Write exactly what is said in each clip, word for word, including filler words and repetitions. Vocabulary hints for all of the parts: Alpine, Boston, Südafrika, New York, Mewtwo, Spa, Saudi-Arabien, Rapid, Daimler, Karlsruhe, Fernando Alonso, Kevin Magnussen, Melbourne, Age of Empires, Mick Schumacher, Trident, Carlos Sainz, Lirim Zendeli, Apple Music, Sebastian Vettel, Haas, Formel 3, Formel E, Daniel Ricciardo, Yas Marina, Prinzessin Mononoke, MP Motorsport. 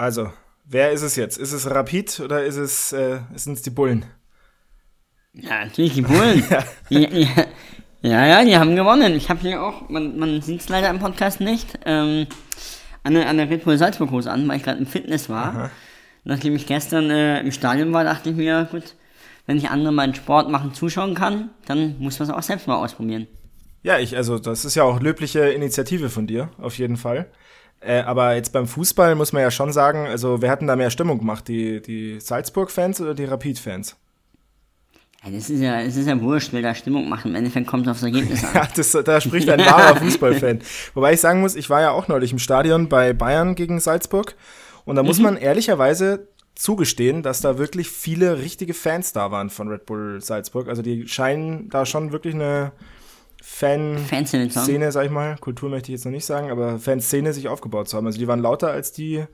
Also, wer ist es jetzt? Ist es Rapid oder ist es, äh, sind es die Bullen? Ja, natürlich die Bullen. ja. Ja, ja. ja, ja, die haben gewonnen. Ich habe hier auch, man, man sieht es leider im Podcast nicht, ähm, an der, an der Red Bull Salzburg Hose an, weil ich gerade im Fitness war. Aha. Nachdem ich gestern äh, im Stadion war, dachte ich mir, gut, wenn ich andere meinen Sport machen zuschauen kann, dann muss man es auch selbst mal ausprobieren. Ja, ich, also das ist ja auch löbliche Initiative von dir, auf jeden Fall. Äh, aber jetzt beim Fußball muss man ja schon sagen, also wer hat denn da mehr Stimmung gemacht, die, die Salzburg-Fans oder die Rapid-Fans? Ja, das ist ja, das ist ja wurscht, wer da Stimmung macht. Im Endeffekt kommt es aufs Ergebnis an. Ja, das, da spricht ein wahrer Fußballfan. Wobei ich sagen muss, ich war ja auch neulich im Stadion bei Bayern gegen Salzburg. Und da muss man mhm. ehrlicherweise zugestehen, dass da wirklich viele richtige Fans da waren von Red Bull Salzburg. Also die scheinen da schon wirklich eine Fanszene, sag ich mal, Kultur möchte ich jetzt noch nicht sagen, aber Fanszene sich aufgebaut zu haben. Also die waren lauter als die,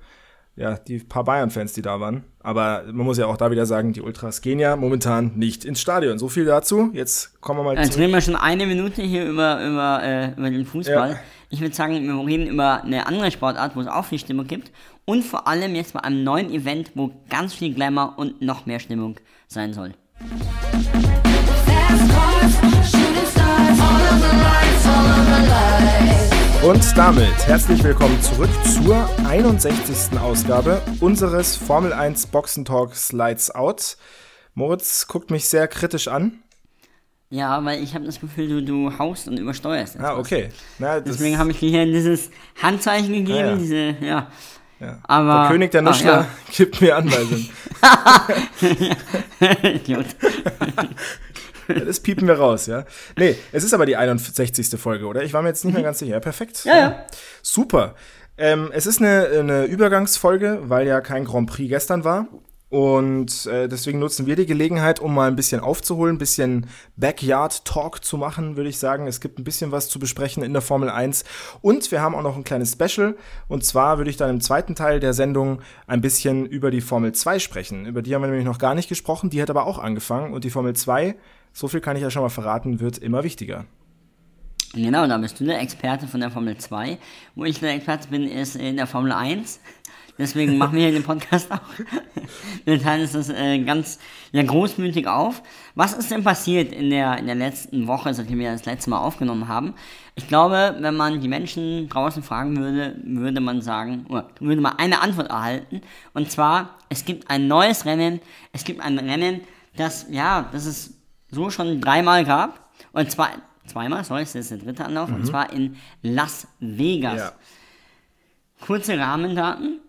ja, die paar Bayern-Fans, die da waren. Aber man muss ja auch da wieder sagen, die Ultras gehen ja momentan nicht ins Stadion. So viel dazu. Jetzt kommen wir mal Jetzt reden wir schon eine Minute hier über, über, äh, über den Fußball. Ja. Ich würde sagen, wir reden über eine andere Sportart, wo es auch viel Stimmung gibt. Und vor allem jetzt bei einem neuen Event, wo ganz viel Glamour und noch mehr Stimmung sein soll. Und damit herzlich willkommen zurück zur einundsechzigsten Ausgabe unseres Formel eins Boxentalks Lights Out. Moritz guckt mich sehr kritisch an. Ja, weil ich habe das Gefühl, du, du haust und übersteuerst. Ah, okay. Na, deswegen habe ich mir hier dieses Handzeichen gegeben. Ah, ja. Diese, ja. Ja. Aber, der König der Nuschler ja. gibt mir Anweisungen. Idiot. Das piepen wir raus, ja. Nee, es ist aber die einundsechzigste Folge, oder? Ich war mir jetzt nicht mehr ganz sicher. Ja, perfekt. Ja, ja. Super. Ähm, es ist eine, eine Übergangsfolge, weil ja kein Grand Prix gestern war. Und äh, deswegen nutzen wir die Gelegenheit, um mal ein bisschen aufzuholen, ein bisschen Backyard-Talk zu machen, würde ich sagen. Es gibt ein bisschen was zu besprechen in der Formel eins. Und wir haben auch noch ein kleines Special. Und zwar würde ich dann im zweiten Teil der Sendung ein bisschen über die Formel zwei sprechen. Über die haben wir nämlich noch gar nicht gesprochen. Die hat aber auch angefangen. Und die Formel zwei, so viel kann ich ja schon mal verraten, wird immer wichtiger. Genau, da bist du der Experte von der Formel zwei. Wo ich der Experte bin, ist in der Formel eins. Deswegen machen wir hier den Podcast auch. Wir teilen uns das äh, ganz ja, großmütig auf. Was ist denn passiert in der, in der letzten Woche, seitdem wir das letzte Mal aufgenommen haben? Ich glaube, wenn man die Menschen draußen fragen würde, würde man sagen, oder würde man eine Antwort erhalten. Und zwar, es gibt ein neues Rennen. Es gibt ein Rennen, das, ja, das es so schon dreimal gab. Und zwar, zweimal, sorry, das ist der dritte Anlauf. Mhm. Und zwar in Las Vegas. Ja. Kurze Rahmendaten.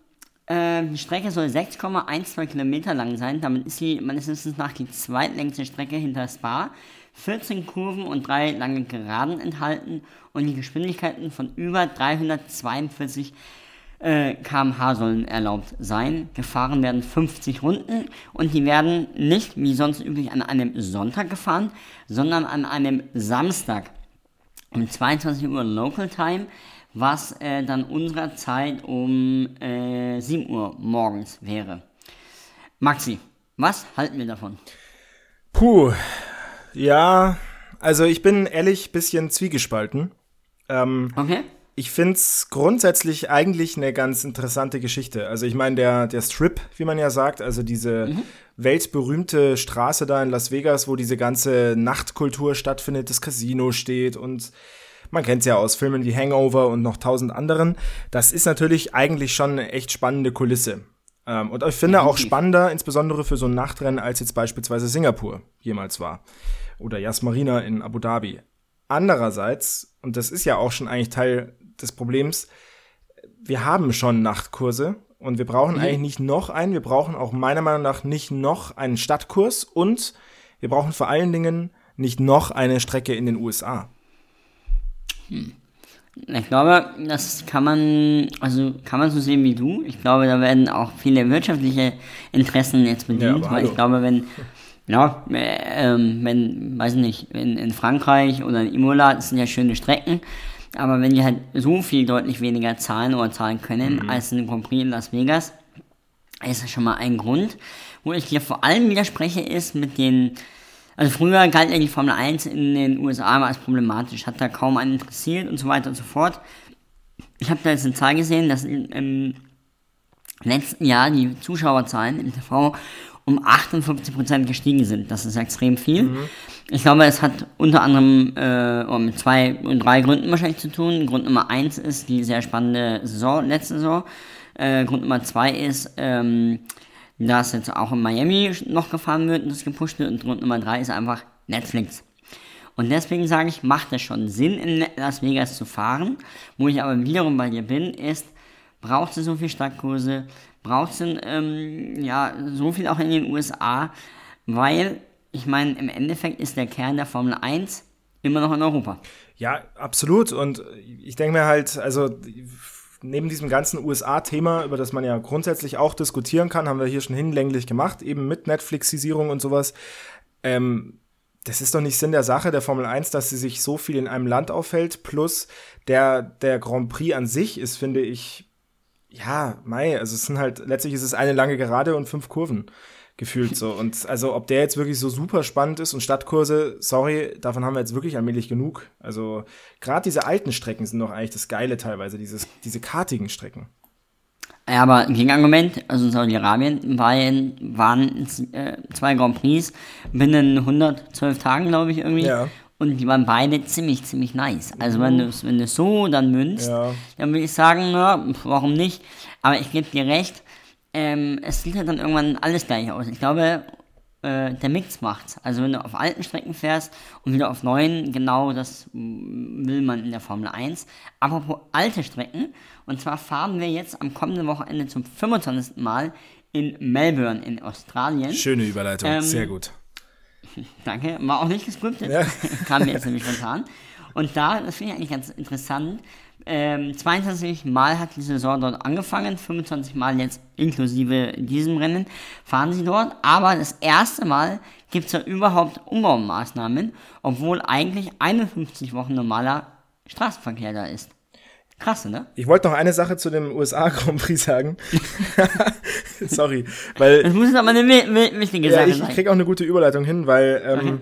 Die Strecke soll sechs Komma zwölf Kilometer lang sein, damit ist sie meines Wissens nach die zweitlängste Strecke hinter Spa, vierzehn Kurven und drei lange Geraden enthalten und die Geschwindigkeiten von über dreihundertzweiundvierzig äh, Kilometer pro Stunde sollen erlaubt sein. Gefahren werden fünfzig Runden und die werden nicht, wie sonst üblich, an einem Sonntag gefahren, sondern an einem Samstag um zweiundzwanzig Uhr Local Time, was äh, dann unserer Zeit um äh, sieben Uhr morgens wäre. Maxi, was halten wir davon? Puh, ja, also ich bin ehrlich ein bisschen zwiegespalten. Ähm, okay. Ich finde es grundsätzlich eigentlich eine ganz interessante Geschichte. Also ich meine, der, der Strip, wie man ja sagt, also diese mhm. weltberühmte Straße da in Las Vegas, wo diese ganze Nachtkultur stattfindet, das Casino steht und man kennt es ja aus Filmen wie Hangover und noch tausend anderen. Das ist natürlich eigentlich schon eine echt spannende Kulisse. Ähm, und ich finde auch spannender, insbesondere für so ein Nachtrennen, als jetzt beispielsweise Singapur jemals war. Oder Yas Marina in Abu Dhabi. Andererseits, und das ist ja auch schon eigentlich Teil des Problems, wir haben schon Nachtkurse und wir brauchen mhm. eigentlich nicht noch einen. Wir brauchen auch meiner Meinung nach nicht noch einen Stadtkurs und wir brauchen vor allen Dingen nicht noch eine Strecke in den U S A. Hm. Ich glaube, das kann man, also kann man so sehen wie du. Ich glaube, da werden auch viele wirtschaftliche Interessen jetzt bedient, ja, weil hallo. Ich glaube, wenn, ja, äh, wenn, weiß nicht, in, in Frankreich oder in Imola, das sind ja schöne Strecken, aber wenn die halt so viel deutlich weniger zahlen oder zahlen können mhm. als in dem Grand Prix in Las Vegas, ist das schon mal ein Grund. Wo ich dir vor allem widerspreche, ist mit den Also früher galt ja die Formel eins in den U S A als problematisch, hat da kaum einen interessiert und so weiter und so fort. Ich habe da jetzt eine Zahl gesehen, dass in, in, letzten Jahr die Zuschauerzahlen im T V um achtundfünfzig Prozent gestiegen sind. Das ist extrem viel. Mhm. Ich glaube, es hat unter anderem äh, mit zwei und drei Gründen wahrscheinlich zu tun. Grund Nummer eins ist die sehr spannende Saison, letzte Saison. Äh, Grund Nummer zwei ist, ähm, dass jetzt auch in Miami noch gefahren wird und das gepusht wird. Und Grund Nummer drei ist einfach Netflix. Und deswegen sage ich, macht es schon Sinn, in Las Vegas zu fahren. Wo ich aber wiederum bei dir bin, ist, brauchst du so viel Startkurse, brauchst du ähm, ja, so viel auch in den U S A, weil, ich meine, im Endeffekt ist der Kern der Formel eins immer noch in Europa. Ja, absolut. Und ich denke mir halt, also neben diesem ganzen U S A-Thema, über das man ja grundsätzlich auch diskutieren kann, haben wir hier schon hinlänglich gemacht, eben mit Netflixisierung und sowas, ähm, das ist doch nicht Sinn der Sache der Formel eins, dass sie sich so viel in einem Land aufhält, plus der, der Grand Prix an sich ist, finde ich, ja, mei, also es sind halt, letztlich ist es eine lange Gerade und fünf Kurven gefühlt so. Und also ob der jetzt wirklich so super spannend ist und Stadtkurse, sorry, davon haben wir jetzt wirklich allmählich genug. Also gerade diese alten Strecken sind doch eigentlich das Geile teilweise, dieses, diese kartigen Strecken. Ja, aber ein Gegenargument, also in Saudi-Arabien, Bayern waren äh, zwei Grand Prix binnen hundertzwölf Tagen, glaube ich, irgendwie. Ja. Und die waren beide ziemlich, ziemlich nice. Also wenn du es wenn du so dann münzt, ja, dann würde ich sagen, na, warum nicht? Aber ich gebe dir recht, ähm, es sieht halt dann irgendwann alles gleich aus. Ich glaube, äh, der Mix macht's. Also wenn du auf alten Strecken fährst und wieder auf neuen, genau das will man in der Formel eins. Apropos alte Strecken, und zwar fahren wir jetzt am kommenden Wochenende zum fünfundzwanzigsten Mal in Melbourne in Australien. Schöne Überleitung, ähm, sehr gut. Danke, war auch nicht gescriptet, ja. Kam mir jetzt nämlich spontan. Und da, das finde ich eigentlich ganz interessant, ähm, zweiundzwanzig Mal hat die Saison dort angefangen, fünfundzwanzig Mal jetzt inklusive diesem Rennen fahren sie dort, aber das erste Mal gibt es ja überhaupt Umbaumaßnahmen, obwohl eigentlich einundfünfzig Wochen normaler Straßenverkehr da ist. Krass, ne? Ich wollte noch eine Sache zu dem U S A-Grand Prix sagen. Sorry, weil... Das muss jetzt aber eine wichtige Sache sein. Ja, ich kriege auch eine gute Überleitung hin, weil ähm, okay.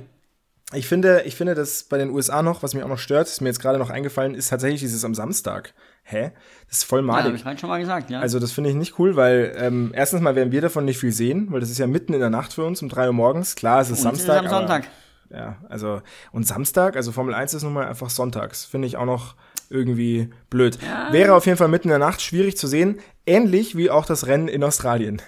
ich finde, ich finde, dass bei den U S A noch, was mich auch noch stört, ist mir jetzt gerade noch eingefallen, ist tatsächlich dieses am Samstag. Hä? Das ist voll malig. Ja, hab ich halt schon mal gesagt, ja. Also das finde ich nicht cool, weil ähm, erstens mal werden wir davon nicht viel sehen, weil das ist ja mitten in der Nacht für uns, um drei Uhr morgens. Klar, es ist Samstag, ist am Sonntag. Aber, ja, also... Und Samstag, also Formel eins ist nun mal einfach sonntags. Finde ich auch noch... irgendwie blöd. Ja. Wäre auf jeden Fall mitten in der Nacht schwierig zu sehen, ähnlich wie auch das Rennen in Australien.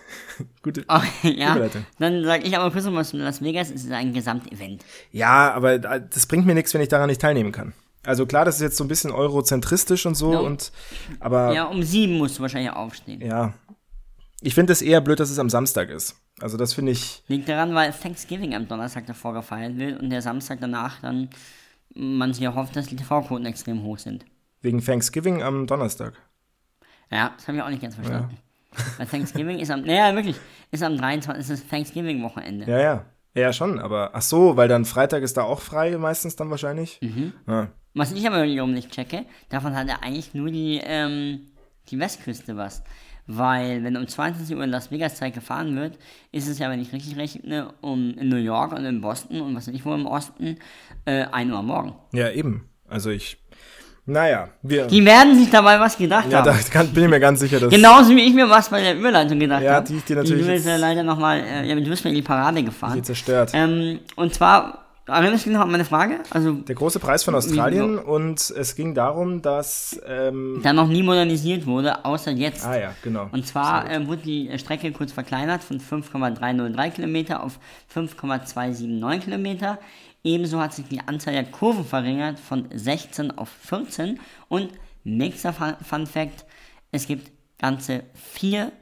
Gute oh, ja. Überleitung. Dann sage ich aber kurz was in Las Vegas, es ist ein Gesamtevent. Ja, aber das bringt mir nichts, wenn ich daran nicht teilnehmen kann. Also klar, das ist jetzt so ein bisschen eurozentristisch und so. No. Und, aber ja, um sieben musst du wahrscheinlich aufstehen. Ja. Ich finde es eher blöd, dass es am Samstag ist. Also das finde ich... Liegt daran, weil Thanksgiving am Donnerstag davor gefeiert wird und der Samstag danach dann... Man sich erhofft, dass die T V-Quoten extrem hoch sind. Wegen Thanksgiving am Donnerstag? Ja, das habe ich auch nicht ganz verstanden. Ja. Weil Thanksgiving ist am, naja, wirklich, ist am dreiundzwanzigsten ist das Thanksgiving-Wochenende. Ja, ja, ja schon, aber ach so, weil dann Freitag ist da auch frei meistens dann wahrscheinlich. Mhm. Ja. Was ich aber wiederum nicht checke, davon hat er eigentlich nur die, ähm, die Westküste was. Weil, wenn um zweiundzwanzig Uhr in Las Vegas Zeit gefahren wird, ist es ja, wenn ich richtig rechne, um in New York und in Boston und was weiß ich wo im Osten, äh, ein Uhr am Morgen. Ja, eben. Also ich, naja. Wir, die werden sich dabei was gedacht ja, haben. Ja, da kann, bin ich mir ganz sicher, dass... Genauso wie ich mir was bei der Überleitung gedacht habe. Ja, die ich dir natürlich... Die du bist ja leider nochmal, äh, ja, du bist mir in die Parade gefahren. Die zerstört. Ähm, und zwar... Erinnerst du dich noch an meine Frage? Also, der große Preis von Australien so. Und es ging darum, dass... Ähm, da noch nie modernisiert wurde, außer jetzt. Ah ja, genau. Und zwar äh, wurde die Strecke kurz verkleinert von fünf Komma drei null drei Kilometer auf fünf Komma zwei sieben neun Kilometer. Ebenso hat sich die Anzahl der Kurven verringert von sechzehn auf vierzehn. Und nächster Fun Fact, es gibt ganze vier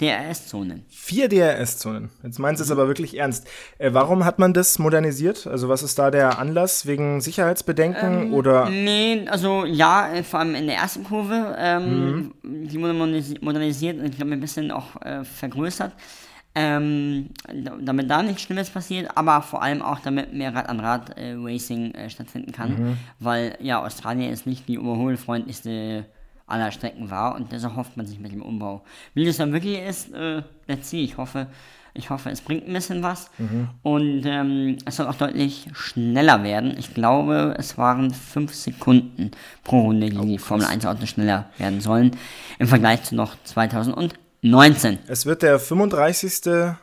D R S-Zonen. Vier D R S-Zonen. Jetzt meinst du es aber wirklich ernst. Äh, warum hat man das modernisiert? Also was ist da der Anlass? Wegen Sicherheitsbedenken ähm, oder? Nee, also ja, vor allem in der ersten Kurve, ähm, mhm. die wurde modernisiert und ich glaube ein bisschen auch äh, vergrößert, ähm, damit da nichts Schlimmes passiert, aber vor allem auch damit mehr Rad-an-Rad-Racing äh, äh, stattfinden kann, mhm. weil ja, Australien ist nicht die überholfreundlichste aller Strecken war und das erhofft man sich mit dem Umbau. Wie das dann wirklich ist, äh, let's see. Ich hoffe, ich hoffe, es bringt ein bisschen was mhm. und ähm, es soll auch deutlich schneller werden. Ich glaube, es waren fünf Sekunden pro Runde, die oh, die Formel eins Autos schneller werden sollen im Vergleich zu noch zweitausendzehn. neunzehn. Es wird der fünfunddreißigste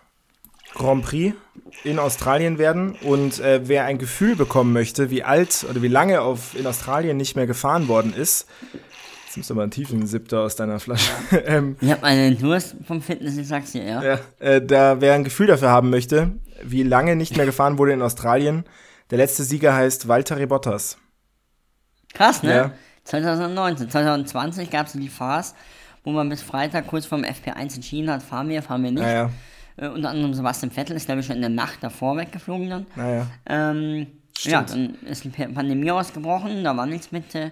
Grand Prix in Australien werden und äh, wer ein Gefühl bekommen möchte, wie alt oder wie lange auf, in Australien nicht mehr gefahren worden ist, jetzt nimmst du mal einen tiefen Siebter aus deiner Flasche. ähm, ich habe einen Durst vom Fitness, ich sag's dir, ja. ja äh, da, wer ein Gefühl dafür haben möchte, wie lange nicht mehr gefahren wurde in Australien, der letzte Sieger heißt Valtteri Bottas. Krass, ne? Ja. zwanzig neunzehn, zwanzig zwanzig gab es die Phase, wo man bis Freitag kurz vorm F P eins entschieden hat, fahren wir, fahren wir nicht. Ja, ja. Äh, unter anderem Sebastian Vettel ist, glaube ich, schon in der Nacht davor weggeflogen dann. Ja, ja. Ähm, ja, dann ist die Pandemie ausgebrochen, da war nichts mit äh,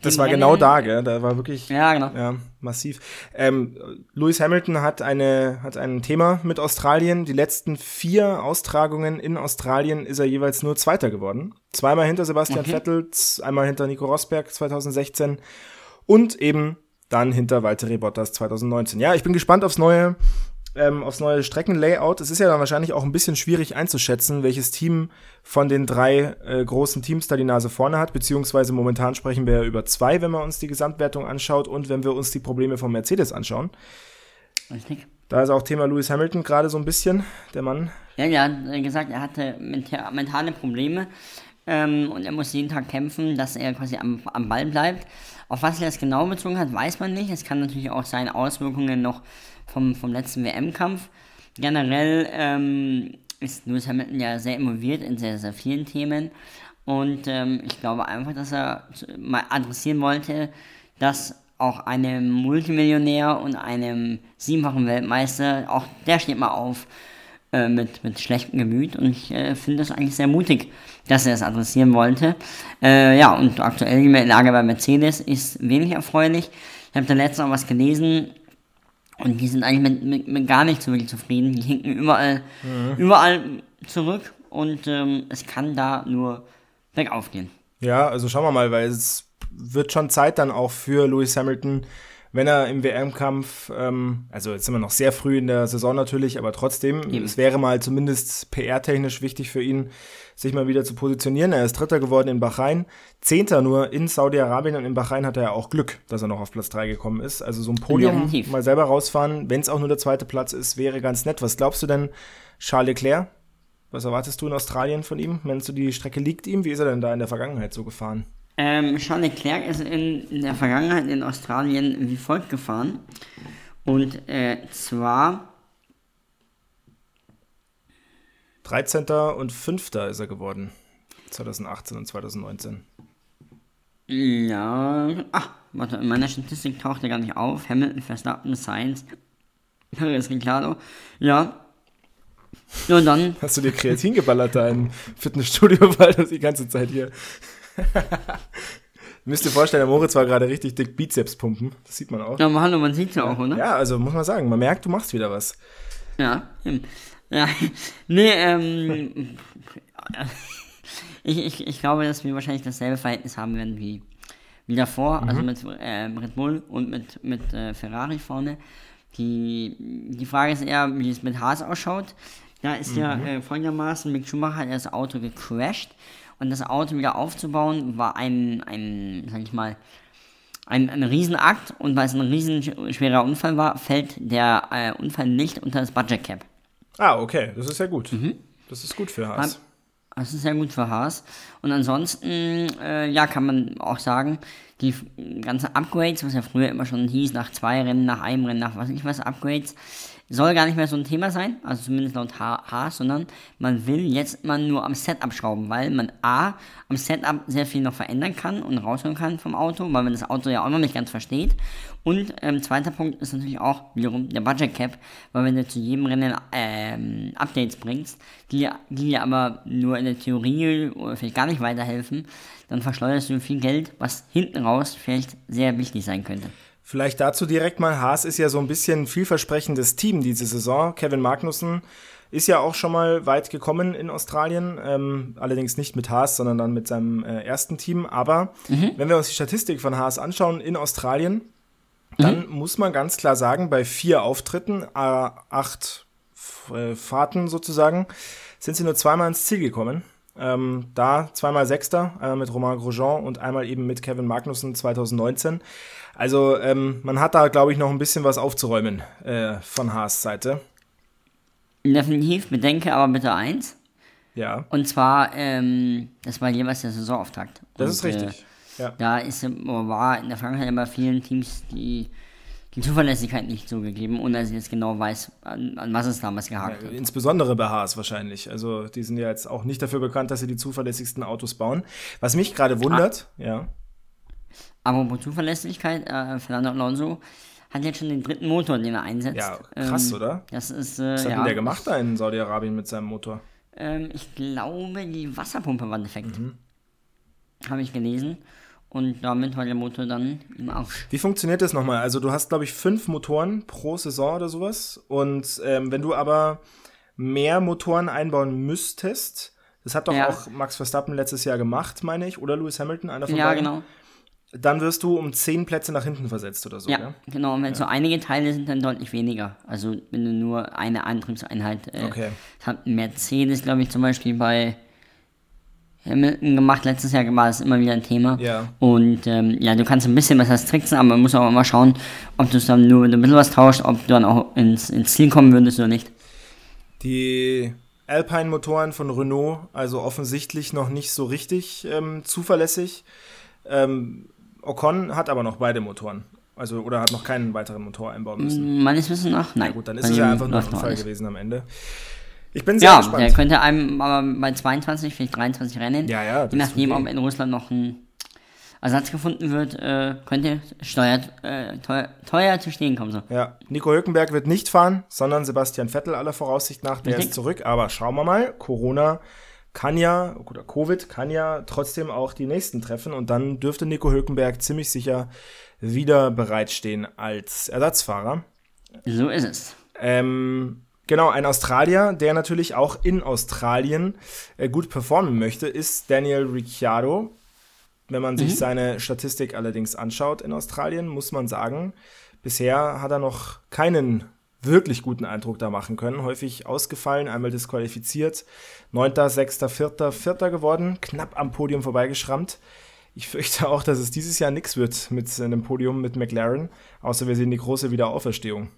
Das war Rennen. Genau da, gell? Da war wirklich ja, genau. ja, massiv. Ähm, Lewis Hamilton hat, eine, hat ein Thema mit Australien. Die letzten vier Austragungen in Australien ist er jeweils nur Zweiter geworden. Zweimal hinter Sebastian okay. Vettel, einmal hinter Nico Rosberg zwanzig sechzehn und eben dann hinter Valtteri Bottas zwanzig neunzehn. Ja, ich bin gespannt aufs neue, ähm, aufs neue Streckenlayout. Es ist ja dann wahrscheinlich auch ein bisschen schwierig einzuschätzen, welches Team von den drei äh, großen Teams da die Nase vorne hat, beziehungsweise momentan sprechen wir ja über zwei, wenn man uns die Gesamtwertung anschaut und wenn wir uns die Probleme von Mercedes anschauen. Richtig. Da ist auch Thema Lewis Hamilton gerade so ein bisschen, der Mann. Ja, der hat gesagt, er hatte mentale Probleme ähm, und er muss jeden Tag kämpfen, dass er quasi am, am Ball bleibt. Auf was er das genau bezogen hat, weiß man nicht. Es kann natürlich auch sein, Auswirkungen noch vom, vom letzten W M-Kampf. Generell ähm, ist Lewis Hamilton ja sehr involviert in sehr, sehr vielen Themen. Und ähm, ich glaube einfach, dass er mal adressieren wollte, dass auch einem Multimillionär und einem siebenfachen Weltmeister, auch der steht mal auf äh, mit, mit schlechtem Gemüt. Und ich äh, finde das eigentlich sehr mutig, dass er das adressieren wollte. Äh, ja, und aktuell die Lage bei Mercedes ist wenig erfreulich. Ich habe da letztens auch was gelesen und die sind eigentlich mit, mit, mit gar nicht so wirklich zufrieden. Die hinken überall, mhm. überall zurück und ähm, es kann da nur bergauf gehen. Ja, also schauen wir mal, weil es wird schon Zeit dann auch für Lewis Hamilton, wenn er im W M-Kampf, ähm, also jetzt sind wir noch sehr früh in der Saison natürlich, aber trotzdem, Eben. es wäre mal zumindest P R-technisch wichtig für ihn, sich mal wieder zu positionieren. Er ist Dritter geworden in Bahrain, Zehnter nur in Saudi-Arabien und in Bahrain hat er ja auch Glück, dass er noch auf Platz drei gekommen ist. Also so ein Podium ja, mal selber rausfahren, wenn es auch nur der zweite Platz ist, wäre ganz nett. Was glaubst du denn, Charles Leclerc? Was erwartest du in Australien von ihm? Meinst du, die Strecke liegt ihm? Wie ist er denn da in der Vergangenheit so gefahren? Ähm, Charles Leclerc ist in, in der Vergangenheit in Australien wie folgt gefahren. Und äh, zwar dreizehnter und fünfter ist er geworden. zwanzig achtzehn und zwanzig neunzehn. Ja, ach, warte, in meiner Statistik taucht er gar nicht auf. Hamilton, Verstappen, Sainz, Perez, Ricciardo. Ja. Und dann hast du dir Kreatin geballert da im Fitnessstudio, weil das die ganze Zeit hier. Müsst ihr vorstellen, der Moritz war gerade richtig dick Bizeps pumpen. Das sieht man auch. Ja, hallo, man sieht es ja auch, oder? Ja, also muss man sagen, man merkt, du machst wieder was. Ja, ja. Nee, ähm. ich, ich, ich glaube, dass wir wahrscheinlich dasselbe Verhältnis haben werden wie, wie davor. Mhm. Also mit äh, Red Bull und mit, mit äh, Ferrari vorne. Die, die Frage ist eher, wie es mit Haas ausschaut. Da ist mhm. ja äh, folgendermaßen: Mick Schumacher hat das Auto gecrashed. Und das Auto wieder aufzubauen war ein, ein sag ich mal, ein, ein Riesenakt. Und weil es ein riesenschwerer Unfall war, fällt der äh, Unfall nicht unter das Budget Cap. Ah, okay. Das ist ja gut. Mhm. Das ist gut für Haas. Das ist ja gut für Haas. Und ansonsten, äh, ja, kann man auch sagen, die ganzen Upgrades, was ja früher immer schon hieß, nach zwei Rennen, nach einem Rennen, nach was nicht was, Upgrades, soll gar nicht mehr so ein Thema sein, also zumindest laut Haas, sondern man will jetzt mal nur am Setup schrauben, weil man A, am Setup sehr viel noch verändern kann und rausholen kann vom Auto, weil man das Auto ja auch noch nicht ganz versteht. Und ähm, zweiter Punkt ist natürlich auch wiederum der Budget Cap, weil wenn du zu jedem Rennen ähm, Updates bringst, die dir aber nur in der Theorie oder vielleicht gar nicht weiterhelfen, dann verschleuderst du viel Geld, was hinten raus vielleicht sehr wichtig sein könnte. Vielleicht dazu direkt mal, Haas ist ja so ein bisschen ein vielversprechendes Team diese Saison. Kevin Magnussen ist ja auch schon mal weit gekommen in Australien, ähm, allerdings nicht mit Haas, sondern dann mit seinem äh, ersten Team. Aber mhm. wenn wir uns die Statistik von Haas anschauen in Australien, dann mhm. muss man ganz klar sagen, bei vier Auftritten, äh, acht äh, Fahrten sozusagen, sind sie nur zweimal ins Ziel gekommen. Ähm, da zweimal Sechster äh, mit Romain Grosjean und einmal eben mit Kevin Magnussen zwanzig neunzehn. Also ähm, man hat da, glaube ich, noch ein bisschen was aufzuräumen äh, von Haas Seite. Definitiv, bedenke aber bitte eins. Ja. Und zwar, ähm, das war jeweils der Saisonauftakt. Das und, ist richtig. Äh, ja. Da ist, war in der Vergangenheit bei vielen Teams die, die Zuverlässigkeit nicht so gegeben, ohne dass ich jetzt genau weiß, an, an was es damals gehakt ja, hat. Insbesondere bei Haas wahrscheinlich. Also die sind ja jetzt auch nicht dafür bekannt, dass sie die zuverlässigsten Autos bauen. Was mich gerade wundert, ah. ja. Apropos Zuverlässigkeit, äh, Fernando Alonso hat jetzt schon den dritten Motor, den er einsetzt. Ja, krass, ähm, oder? Das ist, äh, was hat ja, denn der gemacht da in Saudi-Arabien mit seinem Motor? Ich glaube, die Wasserpumpe war defekt. Mhm. Habe ich gelesen. Und damit war der Motor dann im Arsch. Wie funktioniert das nochmal? Also du hast, glaube ich, fünf Motoren pro Saison oder sowas. Und ähm, wenn du aber mehr Motoren einbauen müsstest, das hat doch ja. auch Max Verstappen letztes Jahr gemacht, meine ich, oder Lewis Hamilton, einer von ja, beiden. Ja, genau. Dann wirst du um zehn Plätze nach hinten versetzt oder so, ja? ja? Genau, und wenn ja. so einige Teile sind, dann deutlich weniger. Also wenn du nur eine Antriebseinheit äh, okay. Das hat Mercedes, glaube ich, zum Beispiel bei Hamilton gemacht. Letztes Jahr war das immer wieder ein Thema. Ja. Und ähm, ja, du kannst ein bisschen besser tricksen, aber man muss auch immer schauen, ob du es dann nur, wenn du ein bisschen was tauscht, ob du dann auch ins, ins Ziel kommen würdest oder nicht. Die Alpine-Motoren von Renault, also offensichtlich noch nicht so richtig ähm, zuverlässig. Ähm, Ocon hat aber noch beide Motoren. Also, oder hat noch keinen weiteren Motor einbauen müssen. Meines Wissens nach, nein. Na gut, dann ist es ja einfach nur ein Unfall gewesen am Ende. Ich bin sehr ja, gespannt. Ja, der könnte einem aber bei zweiundzwanzig, vielleicht dreiundzwanzig Rennen, ja, ja, je nachdem, ob in Russland noch ein Ersatz gefunden wird, äh, könnte steuert, äh, teuer, teuer zu stehen kommen. So. Ja, Nico Hülkenberg wird nicht fahren, sondern Sebastian Vettel aller Voraussicht nach, der Richtig. Ist zurück. Aber schauen wir mal, Corona kann ja, oder Covid kann ja trotzdem auch die nächsten treffen und dann dürfte Nico Hülkenberg ziemlich sicher wieder bereitstehen als Ersatzfahrer. So ist es. Ähm, genau, ein Australier, der natürlich auch in Australien äh, gut performen möchte, ist Daniel Ricciardo. Wenn man mhm. sich seine Statistik allerdings anschaut in Australien, muss man sagen, bisher hat er noch keinen wirklich guten Eindruck da machen können. Häufig ausgefallen, einmal disqualifiziert. Neunter, Sechster, Vierter, Vierter geworden. Knapp am Podium vorbeigeschrammt. Ich fürchte auch, dass es dieses Jahr nichts wird mit einem Podium mit McLaren. Außer wir sehen die große Wiederauferstehung.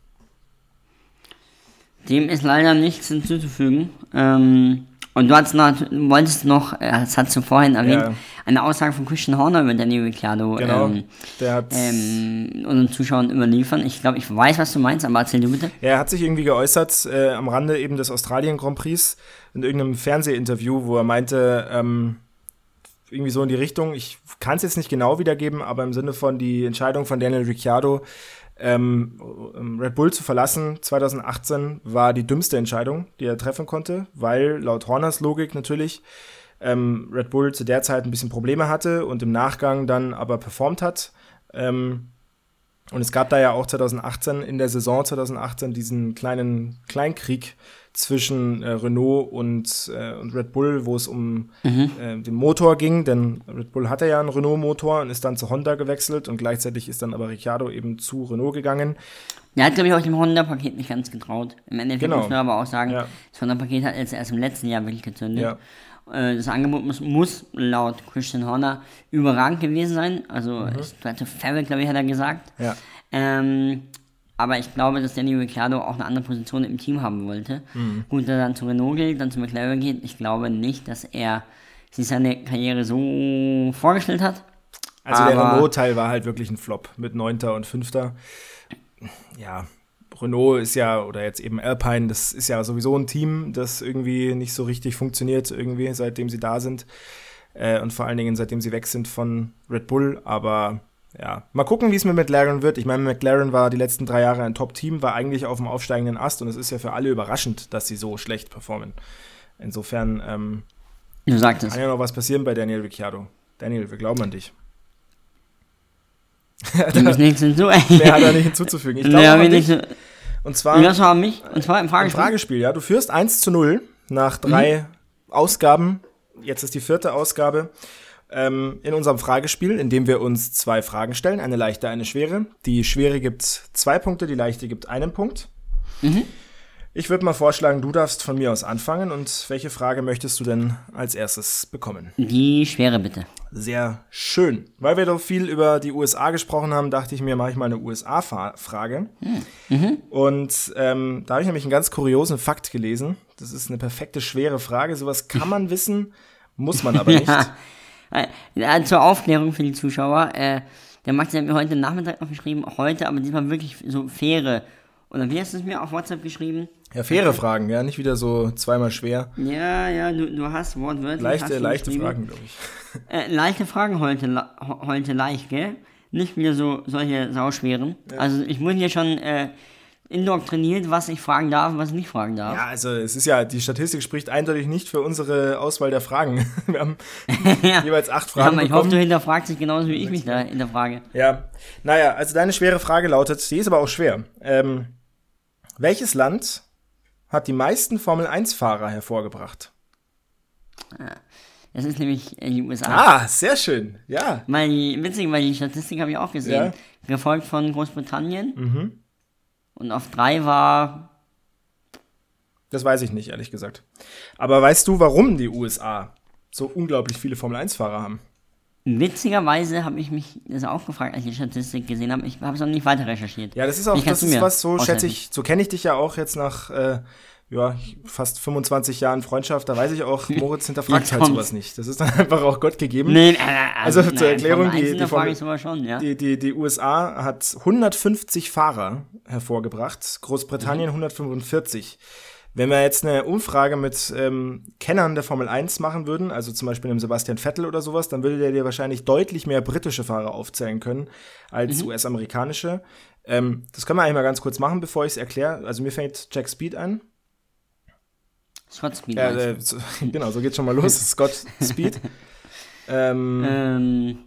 Dem ist leider nichts hinzuzufügen. Ähm, und du hast noch, du wolltest noch, das hast du vorhin erwähnt, ja. eine Aussage von Christian Horner über Daniel Ricciardo genau, ähm, der hat ähm, unseren Zuschauern überliefern. Ich glaube, ich weiß, was du meinst, aber erzähl du bitte. Er hat sich irgendwie geäußert äh, am Rande eben des Australien Grand Prix in irgendeinem Fernsehinterview, wo er meinte, ähm, irgendwie so in die Richtung, ich kann es jetzt nicht genau wiedergeben, aber im Sinne von die Entscheidung von Daniel Ricciardo, Ähm, Red Bull zu verlassen zwanzig achtzehn war die dümmste Entscheidung, die er treffen konnte, weil laut Horners Logik natürlich ähm, Red Bull zu der Zeit ein bisschen Probleme hatte und im Nachgang dann aber performt hat. Ähm, und es gab da ja auch zwanzig achtzehn, in der Saison zwanzig achtzehn, diesen kleinen Kleinkrieg zwischen äh, Renault und, äh, und Red Bull, wo es um mhm. äh, den Motor ging, denn Red Bull hatte ja einen Renault-Motor und ist dann zu Honda gewechselt und gleichzeitig ist dann aber Ricciardo eben zu Renault gegangen. Er hat, glaube ich, auch dem Honda-Paket nicht ganz getraut. Im Endeffekt genau. muss man aber auch sagen, ja. das Honda-Paket hat jetzt erst im letzten Jahr wirklich gezündet. Ja. Äh, das Angebot muss, muss laut Christian Horner überragend gewesen sein. Also mhm. es hatte Ferrell, glaube ich, hat er gesagt. Ja. Ähm, Aber ich glaube, dass Daniel Ricciardo auch eine andere Position im Team haben wollte. Mhm. Gut, dass er dann zu Renault geht, dann zu McLaren geht. Ich glaube nicht, dass er sich seine Karriere so vorgestellt hat. Also aber der Renault-Teil war halt wirklich ein Flop mit Neunter und Fünfter. Ja, Renault ist ja, oder jetzt eben Alpine, das ist ja sowieso ein Team, das irgendwie nicht so richtig funktioniert, irgendwie, seitdem sie da sind. Äh, und vor allen Dingen, seitdem sie weg sind von Red Bull. Aber ja, mal gucken, wie es mit McLaren wird. Ich meine, McLaren war die letzten drei Jahre ein Top-Team, war eigentlich auf dem aufsteigenden Ast und es ist ja für alle überraschend, dass sie so schlecht performen. Insofern ähm, du sagst kann es. ja noch was passieren bei Daniel Ricciardo. Daniel, wir glauben an dich. Du bist nichts hinzu. Mehr hat er nicht hinzuzufügen. Ich glaube ja, an dich. So. Und zwar, das war mich. Und zwar im Fragespiel. Im Fragespiel, ja. Du führst eins zu null nach drei mhm. Ausgaben. Jetzt ist die vierte Ausgabe. In unserem Fragespiel, in dem wir uns zwei Fragen stellen, eine leichte, eine schwere. Die schwere gibt zwei Punkte, die leichte gibt einen Punkt. Mhm. Ich würde mal vorschlagen, du darfst von mir aus anfangen. Und welche Frage möchtest du denn als erstes bekommen? Die schwere bitte. Sehr schön. Weil wir doch viel über die U S A gesprochen haben, dachte ich mir, mache ich mal eine U S A-Frage. Hm. Mhm. Und ähm, da habe ich nämlich einen ganz kuriosen Fakt gelesen. Das ist eine perfekte schwere Frage. Sowas kann man wissen, muss man aber nicht. Ja. Zur Aufklärung für die Zuschauer. Äh, der Max hat mir heute Nachmittag noch geschrieben, heute, aber diesmal wirklich so faire. Und dann hast du es mir auf WhatsApp geschrieben. Ja, faire Fragen, ja, nicht wieder so zweimal schwer. Ja, ja, du, du hast wortwörtlich. Leichte, hast leichte Fragen, glaube ich. Äh, leichte Fragen heute, heute leicht, gell? Nicht wieder so solche sauschweren. Ja. Also ich wurde hier schon äh, indoktriniert, was ich fragen darf und was ich nicht fragen darf. Ja, also es ist ja, die Statistik spricht eindeutig nicht für unsere Auswahl der Fragen. Wir haben ja. jeweils acht Fragen ja, ich bekommen. Ich hoffe, du hinterfragst dich genauso, wie ich mich da hinterfrage. Ja, naja, also deine schwere Frage lautet, die ist aber auch schwer. Ähm, Welches Land hat die meisten Formel eins Fahrer hervorgebracht? Das ist nämlich die U S A. Ah, sehr schön, ja. Weil die, witzig, weil die Statistik habe ich auch gesehen. Ja. Gefolgt von Großbritannien. Mhm. Und auf drei war... Das weiß ich nicht, ehrlich gesagt. Aber weißt du, warum die U S A so unglaublich viele Formel eins Fahrer haben? Witzigerweise habe ich mich das auch gefragt, als ich die Statistik gesehen habe. Ich habe es noch nicht weiter recherchiert. Ja, das ist auch, das ist was, so schätze ich, so kenne ich dich ja auch jetzt nach äh, ja, fast fünfundzwanzig Jahren Freundschaft. Da weiß ich auch, Moritz hinterfragt halt sowas nicht. Das ist dann einfach auch Gott gegeben. Nee, äh, also nein, zur Erklärung, die, die, Formel, ich schon, ja. die, die, die U S A hat hundertfünfzig Fahrer hervorgebracht, Großbritannien mhm. hundertfünfundvierzig. Wenn wir jetzt eine Umfrage mit ähm, Kennern der Formel eins machen würden, also zum Beispiel einem Sebastian Vettel oder sowas, dann würde der dir wahrscheinlich deutlich mehr britische Fahrer aufzählen können als mhm. U S-amerikanische. Ähm, das können wir eigentlich mal ganz kurz machen, bevor ich es erkläre. Also mir fängt Jack Speed ein. Scott Speed. Ja, äh, so, genau, so geht's schon mal los. Scott Speed. ähm, ähm,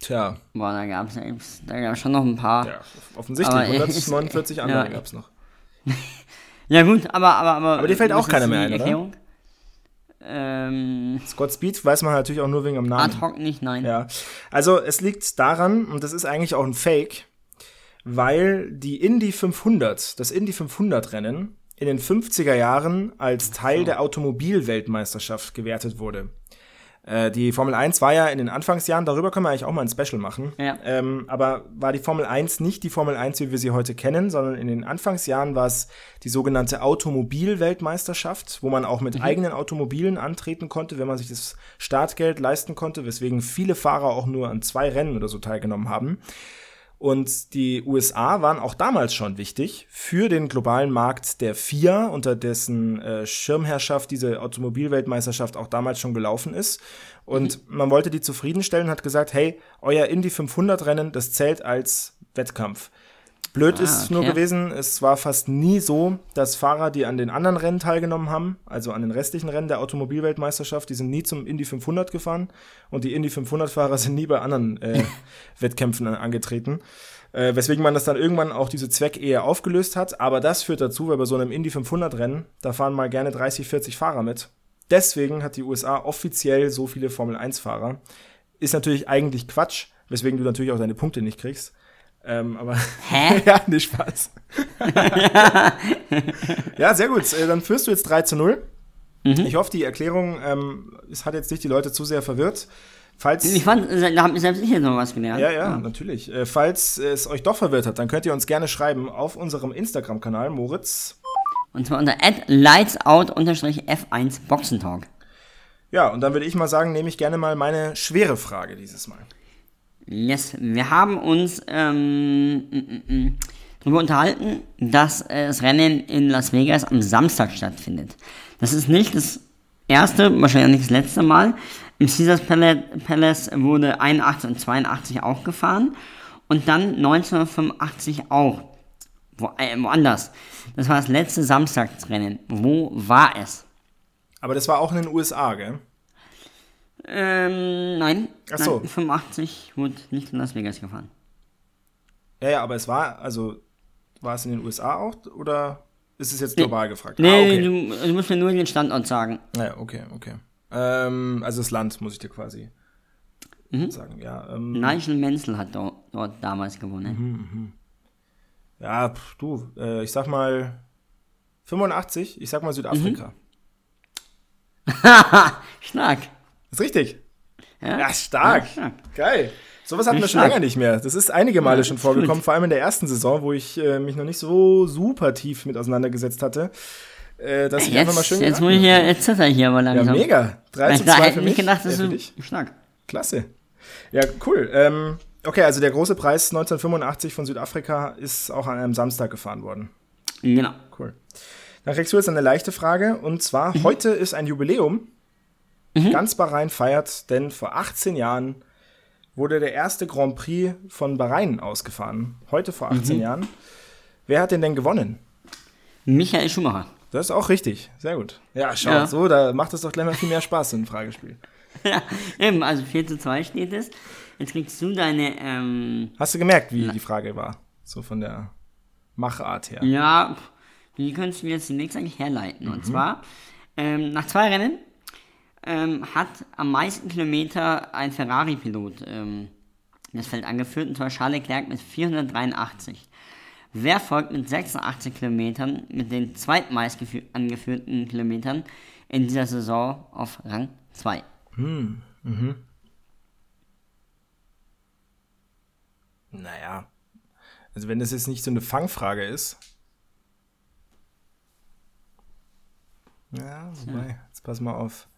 tja. Boah, da gab's, da gab's schon noch ein paar. Ja, offensichtlich. hundertneunundvierzig äh, andere ja, gab's noch. Ja gut, aber... Aber, aber, aber dir fällt auch keiner mehr ein, Erklärung? Oder? Ähm, Scott Speed weiß man natürlich auch nur wegen dem Namen. Ad hoc nicht, nein. Ja. Also es liegt daran, und das ist eigentlich auch ein Fake, weil die Indy fünfhundert, das Indy fünfhundert Rennen, in den fünfziger Jahren als Teil so. der Automobilweltmeisterschaft gewertet wurde. Äh, die Formel eins war ja in den Anfangsjahren, darüber können wir eigentlich auch mal ein Special machen, ja. ähm, aber war die Formel eins nicht die Formel eins, wie wir sie heute kennen, sondern in den Anfangsjahren war es die sogenannte Automobilweltmeisterschaft, wo man auch mit mhm. eigenen Automobilen antreten konnte, wenn man sich das Startgeld leisten konnte, weswegen viele Fahrer auch nur an zwei Rennen oder so teilgenommen haben. Und die U S A waren auch damals schon wichtig für den globalen Markt der F I A, unter dessen äh, Schirmherrschaft diese Automobilweltmeisterschaft auch damals schon gelaufen ist. Und mhm. man wollte die zufriedenstellen, hat gesagt, hey, euer Indy fünfhundert Rennen, das zählt als Wettkampf. Blöd ah, ist es okay. nur gewesen, es war fast nie so, dass Fahrer, die an den anderen Rennen teilgenommen haben, also an den restlichen Rennen der Automobilweltmeisterschaft, die sind nie zum Indy fünfhundert gefahren und die Indy fünfhundert Fahrer sind nie bei anderen äh, Wettkämpfen angetreten, äh, weswegen man das dann irgendwann auch diese Zweckehe aufgelöst hat, aber das führt dazu, weil bei so einem Indy fünfhundert Rennen, da fahren mal gerne dreißig, vierzig Fahrer mit, deswegen hat die U S A offiziell so viele Formel eins Fahrer, ist natürlich eigentlich Quatsch, weswegen du natürlich auch deine Punkte nicht kriegst. Ähm, aber Hä? ja, nicht Spaß. Ja, sehr gut. Dann führst du jetzt drei zu null. Mhm. Ich hoffe, die Erklärung ähm, es hat jetzt nicht die Leute zu sehr verwirrt. Falls, ich fand, da habe ich selbst nicht noch was gelernt. Ja, ja, ja, natürlich. Äh, falls es euch doch verwirrt hat, dann könnt ihr uns gerne schreiben auf unserem Instagram-Kanal, Moritz. Und zwar unter at lightsout F eins Boxentalk. Ja, und dann würde ich mal sagen, nehme ich gerne mal meine schwere Frage dieses Mal. Yes, wir haben uns ähm, m- m- darüber unterhalten, dass äh, das Rennen in Las Vegas am Samstag stattfindet. Das ist nicht das erste, wahrscheinlich nicht das letzte Mal. Im Caesars Palace wurde einundachtzig und zweiundachtzig auch gefahren und dann neunzehnhundertfünfundachtzig auch. Wo, äh, woanders. Das war das letzte Samstagsrennen. Wo war es? Aber das war auch in den U S A, gell? Ähm, nein. Ach so. neunzehnhundertfünfundachtzig wurde nicht in Las Vegas gefahren. Ja, ja, aber es war, also, war es in den U S A auch, oder ist es jetzt global nee. gefragt? Nee, ah, okay. du, du musst mir nur den Standort sagen. Naja, okay, okay. Ähm, also das Land muss ich dir quasi mhm. sagen, ja. Ähm, Nigel Mansell hat dort, dort damals gewonnen. Mhm, mhm. Ja, pff, du, äh, ich sag mal fünfundachtzig, ich sag mal Südafrika. Mhm. Stark. Ist richtig. Ja, ja, stark. Ja, stark. Geil. Sowas hatten wir schon stark. Länger nicht mehr. Das ist einige Male ja, schon vorgekommen, gut. Vor allem in der ersten Saison, wo ich äh, mich noch nicht so super tief mit auseinandergesetzt hatte. Äh, dass ich jetzt, einfach mal schön jetzt muss ich ja jetzt zitter ich hier aber langsam. Ja, mega. drei zu zwei für mich. Ich hätte nicht gedacht, das ist ja, stark. Klasse. Ja, cool. Ähm, okay, also der große Preis neunzehnhundertfünfundachtzig von Südafrika ist auch an einem Samstag gefahren worden. Genau. Cool. Dann kriegst du jetzt eine leichte Frage. Und zwar, mhm. heute ist ein Jubiläum. Mhm. Ganz Bahrain feiert, denn vor achtzehn Jahren wurde der erste Grand Prix von Bahrain ausgefahren. Heute vor achtzehn mhm. Jahren. Wer hat den denn gewonnen? Michael Schumacher. Das ist auch richtig. Sehr gut. Ja, schau, ja. so, da macht es doch gleich mal viel mehr Spaß, so ein Fragespiel. Ja, eben, also vier zu zwei steht es. Jetzt kriegst du deine... Ähm, Hast du gemerkt, wie na. die Frage war? So von der Machart her. Ja, die könntest du jetzt demnächst eigentlich herleiten. Mhm. Und zwar, ähm, nach zwei Rennen ähm, hat am meisten Kilometer ein Ferrari-Pilot ähm, das Feld angeführt, und zwar Charles Leclerc mit vierhundertdreiundachtzig. Wer folgt mit sechsundachtzig Kilometern, mit den zweitmeist angeführten Kilometern in dieser Saison auf Rang zwei? Hm, mhm. Naja, also wenn das jetzt nicht so eine Fangfrage ist. Ja, wobei, ja. jetzt pass mal auf.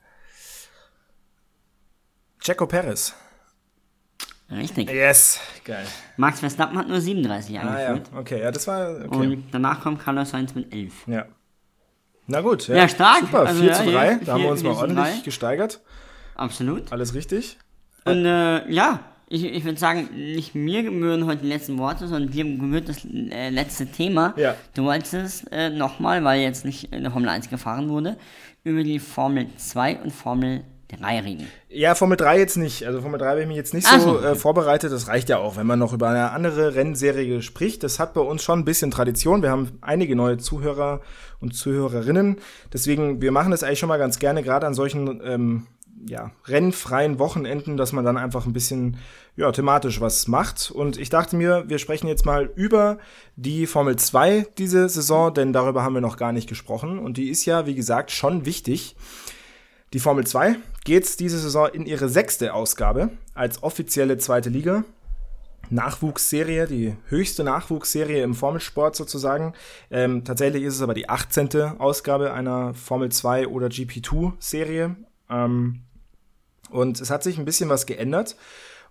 Checo Perez. Richtig. Yes, geil. Max Verstappen hat nur siebenunddreißig angeführt. Ah ja, okay, ja, das war... Okay. Und danach kommt Carlos Sainz mit elf. Ja. Na gut. Ja, ja stark. Super, also, vier zu drei, ja, da vier, haben wir uns mal ordentlich drei. Gesteigert. Absolut. Alles richtig. Und äh, ja, ich, ich würde sagen, nicht mir gebühren heute die letzten Worte, sondern dir gebührt das äh, letzte Thema. Ja. Du wolltest äh, nochmal, weil jetzt nicht in der Formel eins gefahren wurde, über die Formel zwei und Formel drei reden. Ja, Formel drei jetzt nicht. Also Formel drei habe ich mich jetzt nicht Ach so, so äh, vorbereitet. Das reicht ja auch, wenn man noch über eine andere Rennserie spricht. Das hat bei uns schon ein bisschen Tradition. Wir haben einige neue Zuhörer und Zuhörerinnen. Deswegen, wir machen das eigentlich schon mal ganz gerne, gerade an solchen ähm, ja, rennfreien Wochenenden, dass man dann einfach ein bisschen ja, thematisch was macht. Und ich dachte mir, wir sprechen jetzt mal über die Formel zwei diese Saison, denn darüber haben wir noch gar nicht gesprochen. Und die ist ja, wie gesagt, schon wichtig. Die Formel zwei geht diese Saison in ihre sechste Ausgabe als offizielle zweite Liga. Nachwuchsserie, die höchste Nachwuchsserie im Formelsport sozusagen. Ähm, tatsächlich ist es aber die achtzehnte Ausgabe einer Formel zwei oder G P zwei Serie. Ähm, und es hat sich ein bisschen was geändert.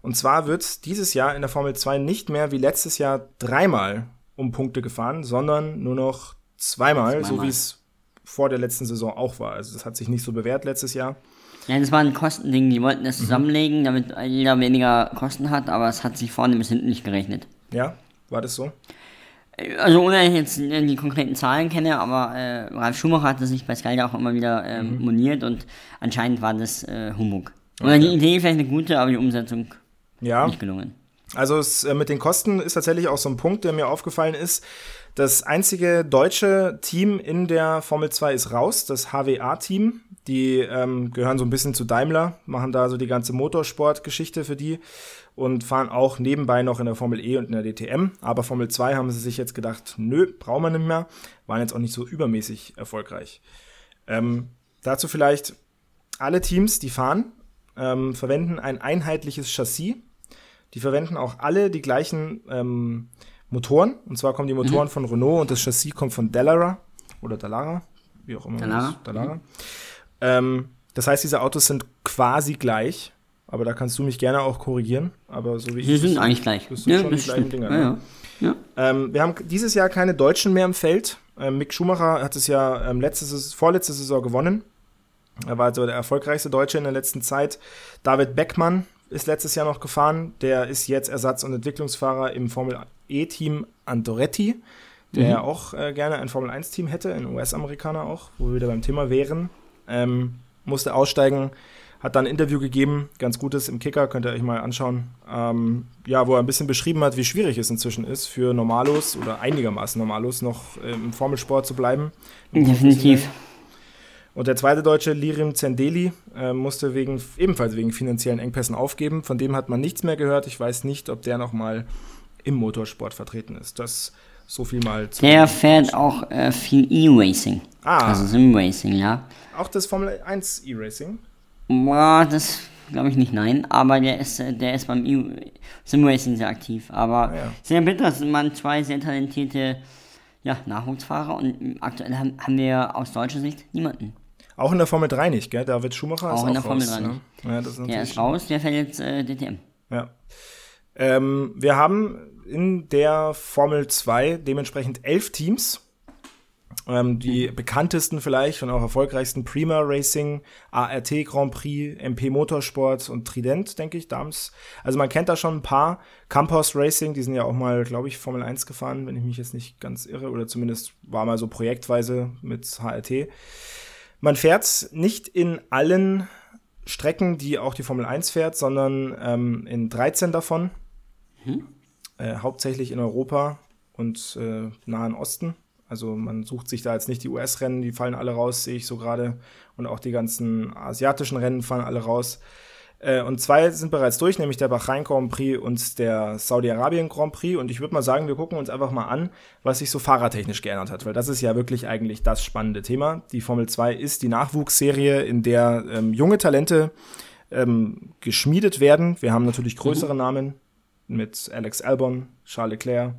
Und zwar wird dieses Jahr in der Formel zwei nicht mehr wie letztes Jahr dreimal um Punkte gefahren, sondern nur noch zweimal, zweimal. So wie es vor der letzten Saison auch war. Also das hat sich nicht so bewährt letztes Jahr. Ja, das war ein Kostending. Die wollten das mhm. zusammenlegen, damit jeder weniger Kosten hat, aber es hat sich vorne bis hinten nicht gerechnet. Ja, war das so? Also ohne dass ich jetzt die konkreten Zahlen kenne, aber äh, Ralf Schumacher hat das sich bei Sky auch immer wieder äh, mhm. moniert, und anscheinend war das äh, Humbug. Oder okay. Die Idee vielleicht eine gute, aber die Umsetzung ja. nicht gelungen. Also es, äh, mit den Kosten ist tatsächlich auch so ein Punkt, der mir aufgefallen ist. Das einzige deutsche Team in der Formel zwei ist raus, das H W A-Team. Die ähm, gehören so ein bisschen zu Daimler, machen da so die ganze Motorsport-Geschichte für die und fahren auch nebenbei noch in der Formel E und in der D T M. Aber Formel zwei haben sie sich jetzt gedacht, nö, brauchen wir nicht mehr. Waren jetzt auch nicht so übermäßig erfolgreich. Ähm, dazu vielleicht, alle Teams, die fahren, ähm, verwenden ein einheitliches Chassis. Die verwenden auch alle die gleichen ähm, Motoren. Und zwar kommen die Motoren mhm. von Renault und das Chassis kommt von Dallara oder Dallara, wie auch immer. Dallara. Dallara. Mhm. Ähm, das heißt, diese Autos sind quasi gleich. Aber da kannst du mich gerne auch korrigieren. Aber so wie ich. Die sind das, eigentlich gleich. Das sind ja, schon das die stimmt. gleichen Dinger. Ja, ja. Ja. Ähm, wir haben dieses Jahr keine Deutschen mehr im Feld. Ähm, Mick Schumacher hat es ja ähm, letzte, vorletzte Saison gewonnen. Er war also der erfolgreichste Deutsche in der letzten Zeit. David Beckmann ist letztes Jahr noch gefahren. Der ist jetzt Ersatz- und Entwicklungsfahrer im Formel-E-Team Andoretti, der mhm. ja auch äh, gerne ein Formel eins Team hätte, ein U S-Amerikaner auch, wo wir wieder beim Thema wären. Ähm, musste aussteigen, hat dann ein Interview gegeben, ganz gutes im Kicker, könnt ihr euch mal anschauen, ähm, ja, wo er ein bisschen beschrieben hat, wie schwierig es inzwischen ist, für Normalos oder einigermaßen Normalos noch äh, im Formelsport zu bleiben. Definitiv. Und der zweite Deutsche, Lirim Zendeli, äh, musste wegen, ebenfalls wegen finanziellen Engpässen aufgeben. Von dem hat man nichts mehr gehört. Ich weiß nicht, ob der nochmal im Motorsport vertreten ist. Das So viel mal zu. Der fährt auch äh, viel E-Racing. Ah. Also Sim-Racing, ja. Auch das Formel eins E-Racing? Boah, das glaube ich nicht, nein. Aber der ist, der ist beim e- Sim-Racing sehr aktiv. Aber ja. Sehr bitter, das sind man zwei sehr talentierte ja, Nachwuchsfahrer. Und aktuell haben, haben wir aus deutscher Sicht niemanden. Auch in der Formel drei nicht, gell? David Schumacher auch ist auch raus. Auch in der Formel drei nicht. Ja. Ja, das ist der ist raus, der fährt jetzt äh, D T M. Ja. Ähm, wir haben in der Formel zwei dementsprechend elf Teams. Ähm, die mhm. bekanntesten vielleicht und auch erfolgreichsten Prima Racing, A R T Grand Prix, M P Motorsport und Trident, denke ich, Dams. Also man kennt da schon ein paar. Campos Racing, die sind ja auch mal, glaube ich, Formel eins gefahren, wenn ich mich jetzt nicht ganz irre. Oder zumindest war mal so projektweise mit H R T. Man fährt nicht in allen Strecken, die auch die Formel eins fährt, sondern ähm, in dreizehn davon. Mhm. Äh, hauptsächlich in Europa und äh, Nahen Osten. Also man sucht sich da jetzt nicht die U S-Rennen, die fallen alle raus, sehe ich so gerade. Und auch die ganzen asiatischen Rennen fallen alle raus. Äh, und zwei sind bereits durch, nämlich der Bahrain Grand Prix und der Saudi-Arabien Grand Prix. Und ich würde mal sagen, wir gucken uns einfach mal an, was sich so fahrertechnisch geändert hat. Weil das ist ja wirklich eigentlich das spannende Thema. Die Formel zwei ist die Nachwuchsserie, in der ähm, junge Talente ähm, geschmiedet werden. Wir haben natürlich größere Namen mit Alex Albon, Charles Leclerc,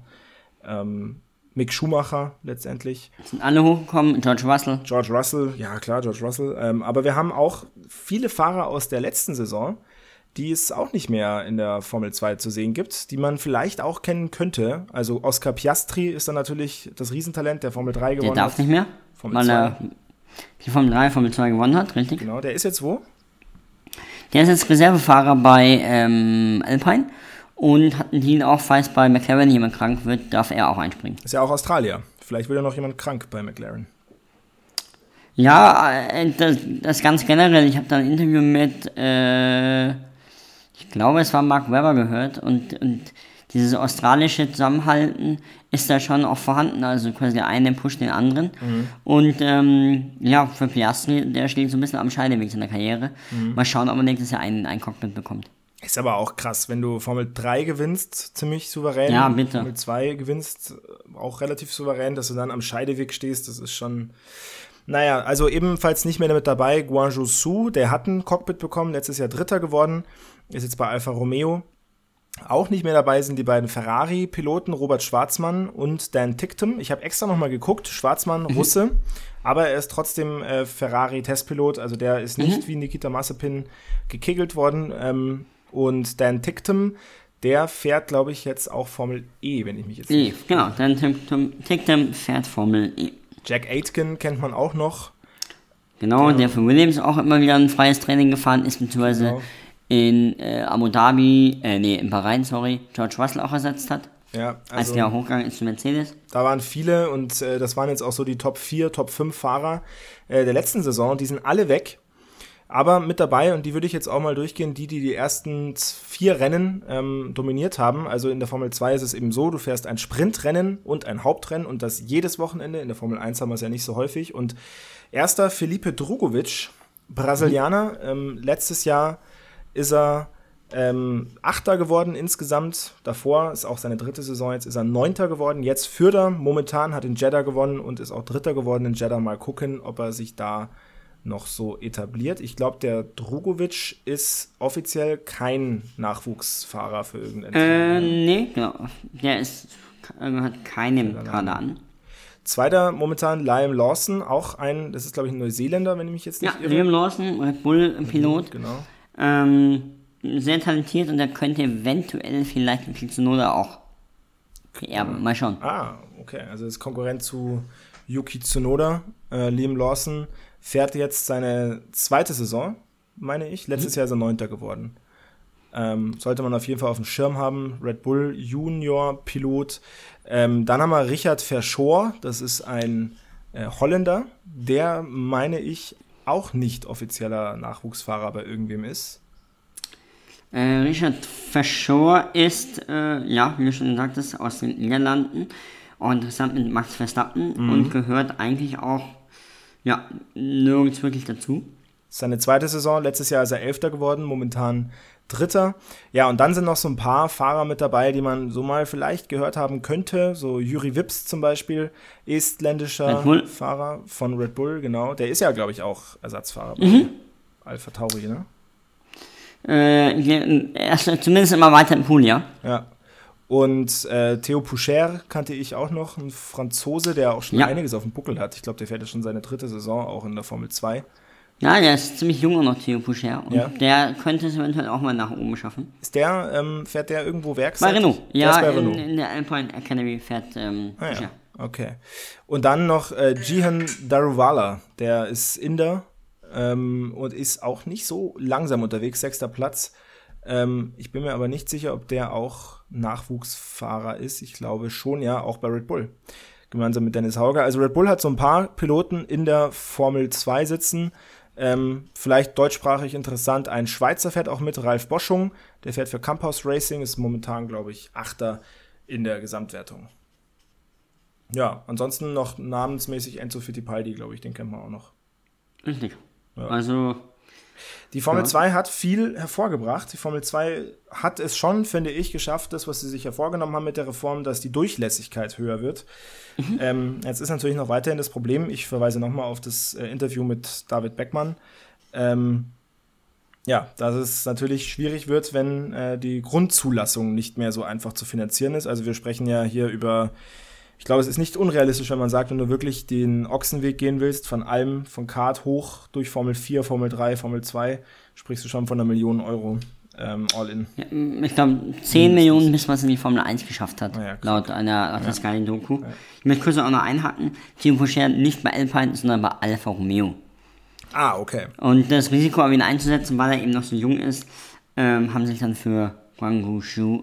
ähm, Mick Schumacher letztendlich. Sind alle hochgekommen, George Russell. George Russell, ja klar, George Russell. Ähm, aber wir haben auch viele Fahrer aus der letzten Saison, die es auch nicht mehr in der Formel zwei zu sehen gibt, die man vielleicht auch kennen könnte. Also Oscar Piastri ist dann natürlich das Riesentalent, der Formel drei gewonnen hat. Der darf hat. nicht mehr, Formel weil zwei. Er die Formel drei, Formel zwei gewonnen hat, richtig? Genau, der ist jetzt wo? Der ist jetzt Reservefahrer bei ähm, Alpine. Und hat einen Deal auch, falls bei McLaren jemand krank wird, darf er auch einspringen. Ist ja auch Australier. Vielleicht wird ja noch jemand krank bei McLaren. Ja, das, das ganz generell. Ich habe da ein Interview mit, äh, ich glaube, es war Mark Webber gehört. Und, und dieses australische Zusammenhalten ist da schon auch vorhanden. Also quasi der eine pusht den anderen. Mhm. Und ähm, ja, für Piastri, der steht so ein bisschen am Scheideweg seiner Karriere. Mhm. Mal schauen, ob man nächstes Jahr einen, einen Cockpit bekommt. Ist aber auch krass, wenn du Formel drei gewinnst, ziemlich souverän, ja, bitte. Formel zwei gewinnst, auch relativ souverän, dass du dann am Scheideweg stehst, das ist schon, naja, also ebenfalls nicht mehr damit dabei, Guanzhou Su, der hat ein Cockpit bekommen, letztes Jahr Dritter geworden, ist jetzt bei Alfa Romeo, auch nicht mehr dabei sind die beiden Ferrari-Piloten, Robert Schwarzmann und Dan Ticktum, ich habe extra nochmal geguckt, Schwarzmann, Russe, mhm. aber er ist trotzdem äh, Ferrari-Testpilot, also der ist nicht mhm. wie Nikita Mazepin gekegelt worden, ähm, und Dan Ticktum, der fährt, glaube ich, jetzt auch Formel E, wenn ich mich jetzt... E, nicht genau, Dan Ticktum fährt Formel E. Jack Aitken kennt man auch noch. Genau, der, der für Williams auch immer wieder ein freies Training gefahren ist, beziehungsweise genau. in äh, Abu Dhabi, äh, nee, in Bahrain, sorry, George Russell auch ersetzt hat. Ja, also als der hochgegangen ist zu Mercedes. Da waren viele und äh, das waren jetzt auch so die Top vier, Top fünf Fahrer äh, der letzten Saison. Die sind alle weg. Aber mit dabei, und die würde ich jetzt auch mal durchgehen, die, die die ersten vier Rennen ähm, dominiert haben. Also in der Formel zwei ist es eben so, du fährst ein Sprintrennen und ein Hauptrennen und das jedes Wochenende. In der Formel eins haben wir es ja nicht so häufig. Und erster Felipe Drugovic, Brasilianer. Mhm. Ähm, letztes Jahr ist er ähm, Achter geworden insgesamt. Davor ist auch seine dritte Saison, jetzt ist er Neunter geworden. Jetzt führt er momentan, hat in Jeddah gewonnen und ist auch Dritter geworden in Jeddah. Mal gucken, ob er sich da noch so etabliert. Ich glaube, der Drugovic ist offiziell kein Nachwuchsfahrer für irgendein Team. Äh, nee, genau. Der ist, hat keinem gerade an. Zweiter momentan Liam Lawson, auch ein, das ist glaube ich ein Neuseeländer, wenn ich mich jetzt nicht ja, irre. Liam Lawson, Red Bull-Pilot. Mhm, genau. Ähm, sehr talentiert und der könnte eventuell vielleicht mit Kitsunoda auch erben. Mal schauen. Ah, okay. Also das ist Konkurrent zu Yuki Tsunoda. Äh, Liam Lawson fährt jetzt seine zweite Saison, meine ich. Letztes mhm. Jahr ist er Neunter geworden. Ähm, sollte man auf jeden Fall auf dem Schirm haben. Red Bull Junior Pilot. Ähm, dann haben wir Richard Verschoor. Das ist ein äh, Holländer, der, meine ich, auch nicht offizieller Nachwuchsfahrer bei irgendwem ist. Äh, Richard Verschoor ist, äh, ja, wie du schon sagtest, aus den Niederlanden. Auch interessant mit Max Verstappen mhm. und gehört eigentlich auch ja, nirgends wirklich dazu. Seine zweite Saison, letztes Jahr ist er Elfter geworden, momentan Dritter. Ja, und dann sind noch so ein paar Fahrer mit dabei, die man so mal vielleicht gehört haben könnte. So Juri Vips zum Beispiel, estländischer Fahrer von Red Bull, genau. Der ist ja, glaube ich, auch Ersatzfahrer mhm. bei Alpha Tauri, ne? Äh, zumindest immer weiter im Pool, ja. Ja. Und äh, Theo Poucher kannte ich auch noch, ein Franzose, der auch schon ja. einiges auf dem Buckel hat. Ich glaube, der fährt ja schon seine dritte Saison auch in der Formel zwei. Ja, der ist ziemlich jung noch, Theo Poucher. Und ja. der könnte es eventuell auch mal nach oben schaffen. Ist der, ähm, fährt der irgendwo werkseitig? Bei Renault. Ja, der bei Renault. In, in der Alpine Academy fährt ähm, ah, Poucher. Ja. Okay. Und dann noch äh, Jihan Dharuvala, der ist Inder ähm, und ist auch nicht so langsam unterwegs, sechster Platz. Ähm, ich bin mir aber nicht sicher, ob der auch Nachwuchsfahrer ist. Ich glaube schon, ja, auch bei Red Bull. Gemeinsam mit Dennis Hauger. Also Red Bull hat so ein paar Piloten in der Formel zwei sitzen. Ähm, vielleicht deutschsprachig interessant, ein Schweizer fährt auch mit, Ralf Boschung, der fährt für Campos Racing, ist momentan, glaube ich, Achter in der Gesamtwertung. Ja, ansonsten noch namensmäßig Enzo Fittipaldi, glaube ich, den kennen wir auch noch. Richtig. Ja. Also die Formel ja. zwei hat viel hervorgebracht. Die Formel zwei hat es schon, finde ich, geschafft, das, was sie sich hervorgenommen haben mit der Reform, dass die Durchlässigkeit höher wird. Mhm. Ähm, jetzt ist natürlich noch weiterhin das Problem, ich verweise nochmal auf das äh, Interview mit David Beckmann, ähm, ja, dass es natürlich schwierig wird, wenn äh, die Grundzulassung nicht mehr so einfach zu finanzieren ist. Also wir sprechen ja hier über, ich glaube, es ist nicht unrealistisch, wenn man sagt, wenn du wirklich den Ochsenweg gehen willst, von allem, von Kart hoch durch Formel vier, Formel drei, Formel zwei, sprichst du schon von einer Million Euro ähm, all in. Ja, ich glaube, zehn Millionen, bis man es in die Formel eins geschafft hat, ja, laut einer laut ja. geilen Doku. Ja. Ich möchte kurz auch noch einhaken, Team Pocher nicht bei Alpine, sondern bei Alfa Romeo. Ah, okay. Und das Risiko, ihn einzusetzen, weil er eben noch so jung ist, ähm, haben sich dann für Guang Hu Shu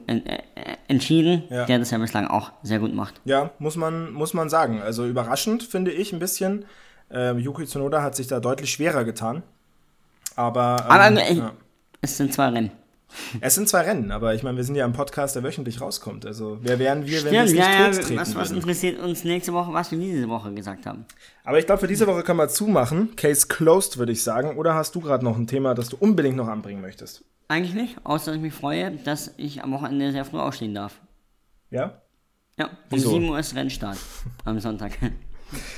entschieden, ja. der das ja bislang auch sehr gut macht. Ja, muss man, muss man sagen. Also überraschend, finde ich, ein bisschen. Ähm, Yuki Tsunoda hat sich da deutlich schwerer getan. Aber, ähm, aber äh, ja. es sind zwei Rennen. Es sind zwei Rennen, aber ich meine, wir sind ja ein Podcast, der wöchentlich rauskommt. Also wer wären wir, Stimmt, wenn wir es ja, nicht tottreten was, was interessiert uns nächste Woche, was wir diese Woche gesagt haben. Aber ich glaube, für diese Woche können wir zumachen. Case closed, würde ich sagen. Oder hast du gerade noch ein Thema, das du unbedingt noch anbringen möchtest? Eigentlich nicht, außer dass ich mich freue, dass ich am Wochenende sehr früh aufstehen darf. Ja? Ja, um sieben Uhr ist Rennstart am Sonntag.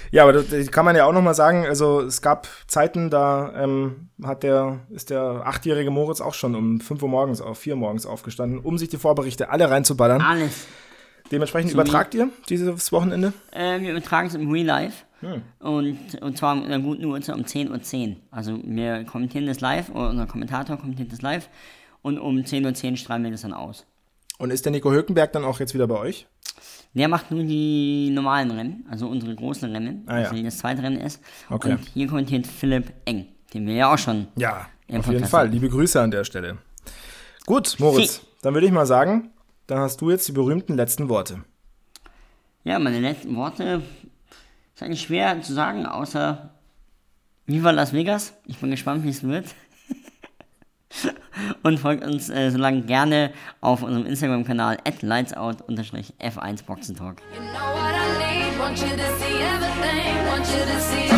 Ja, aber das kann man ja auch nochmal sagen, also es gab Zeiten, da ähm, hat der, ist der achtjährige Moritz auch schon um fünf Uhr morgens auf, vier Uhr morgens aufgestanden, um sich die Vorberichte alle reinzuballern. Alles. Dementsprechend so übertragt ihr dieses Wochenende? Äh, wir übertragen es im Real Life. Hm. Und, und zwar in einer guten Uhrzeit um zehn Uhr zehn. Also wir kommentieren das live, oder unser Kommentator kommentiert das live und um zehn Uhr zehn strahlen wir das dann aus. Und ist der Nico Hülkenberg dann auch jetzt wieder bei euch? Der macht nur die normalen Rennen, also unsere großen Rennen, ah, ja. also das zweite Rennen ist. Okay. Und hier kommentiert Philipp Eng, den wir ja auch schon. Ja, auf jeden Fall. Haben. Liebe Grüße an der Stelle. Gut, Moritz, Sie- dann würde ich mal sagen, dann hast du jetzt die berühmten letzten Worte. Ja, meine letzten Worte. Ist eigentlich schwer zu sagen, außer Viva Las Vegas. Ich bin gespannt, wie es wird. Und folgt uns äh, so lange gerne auf unserem Instagram-Kanal at lightsout F eins Boxentalk. You know what I need, want you to see everything, want you to see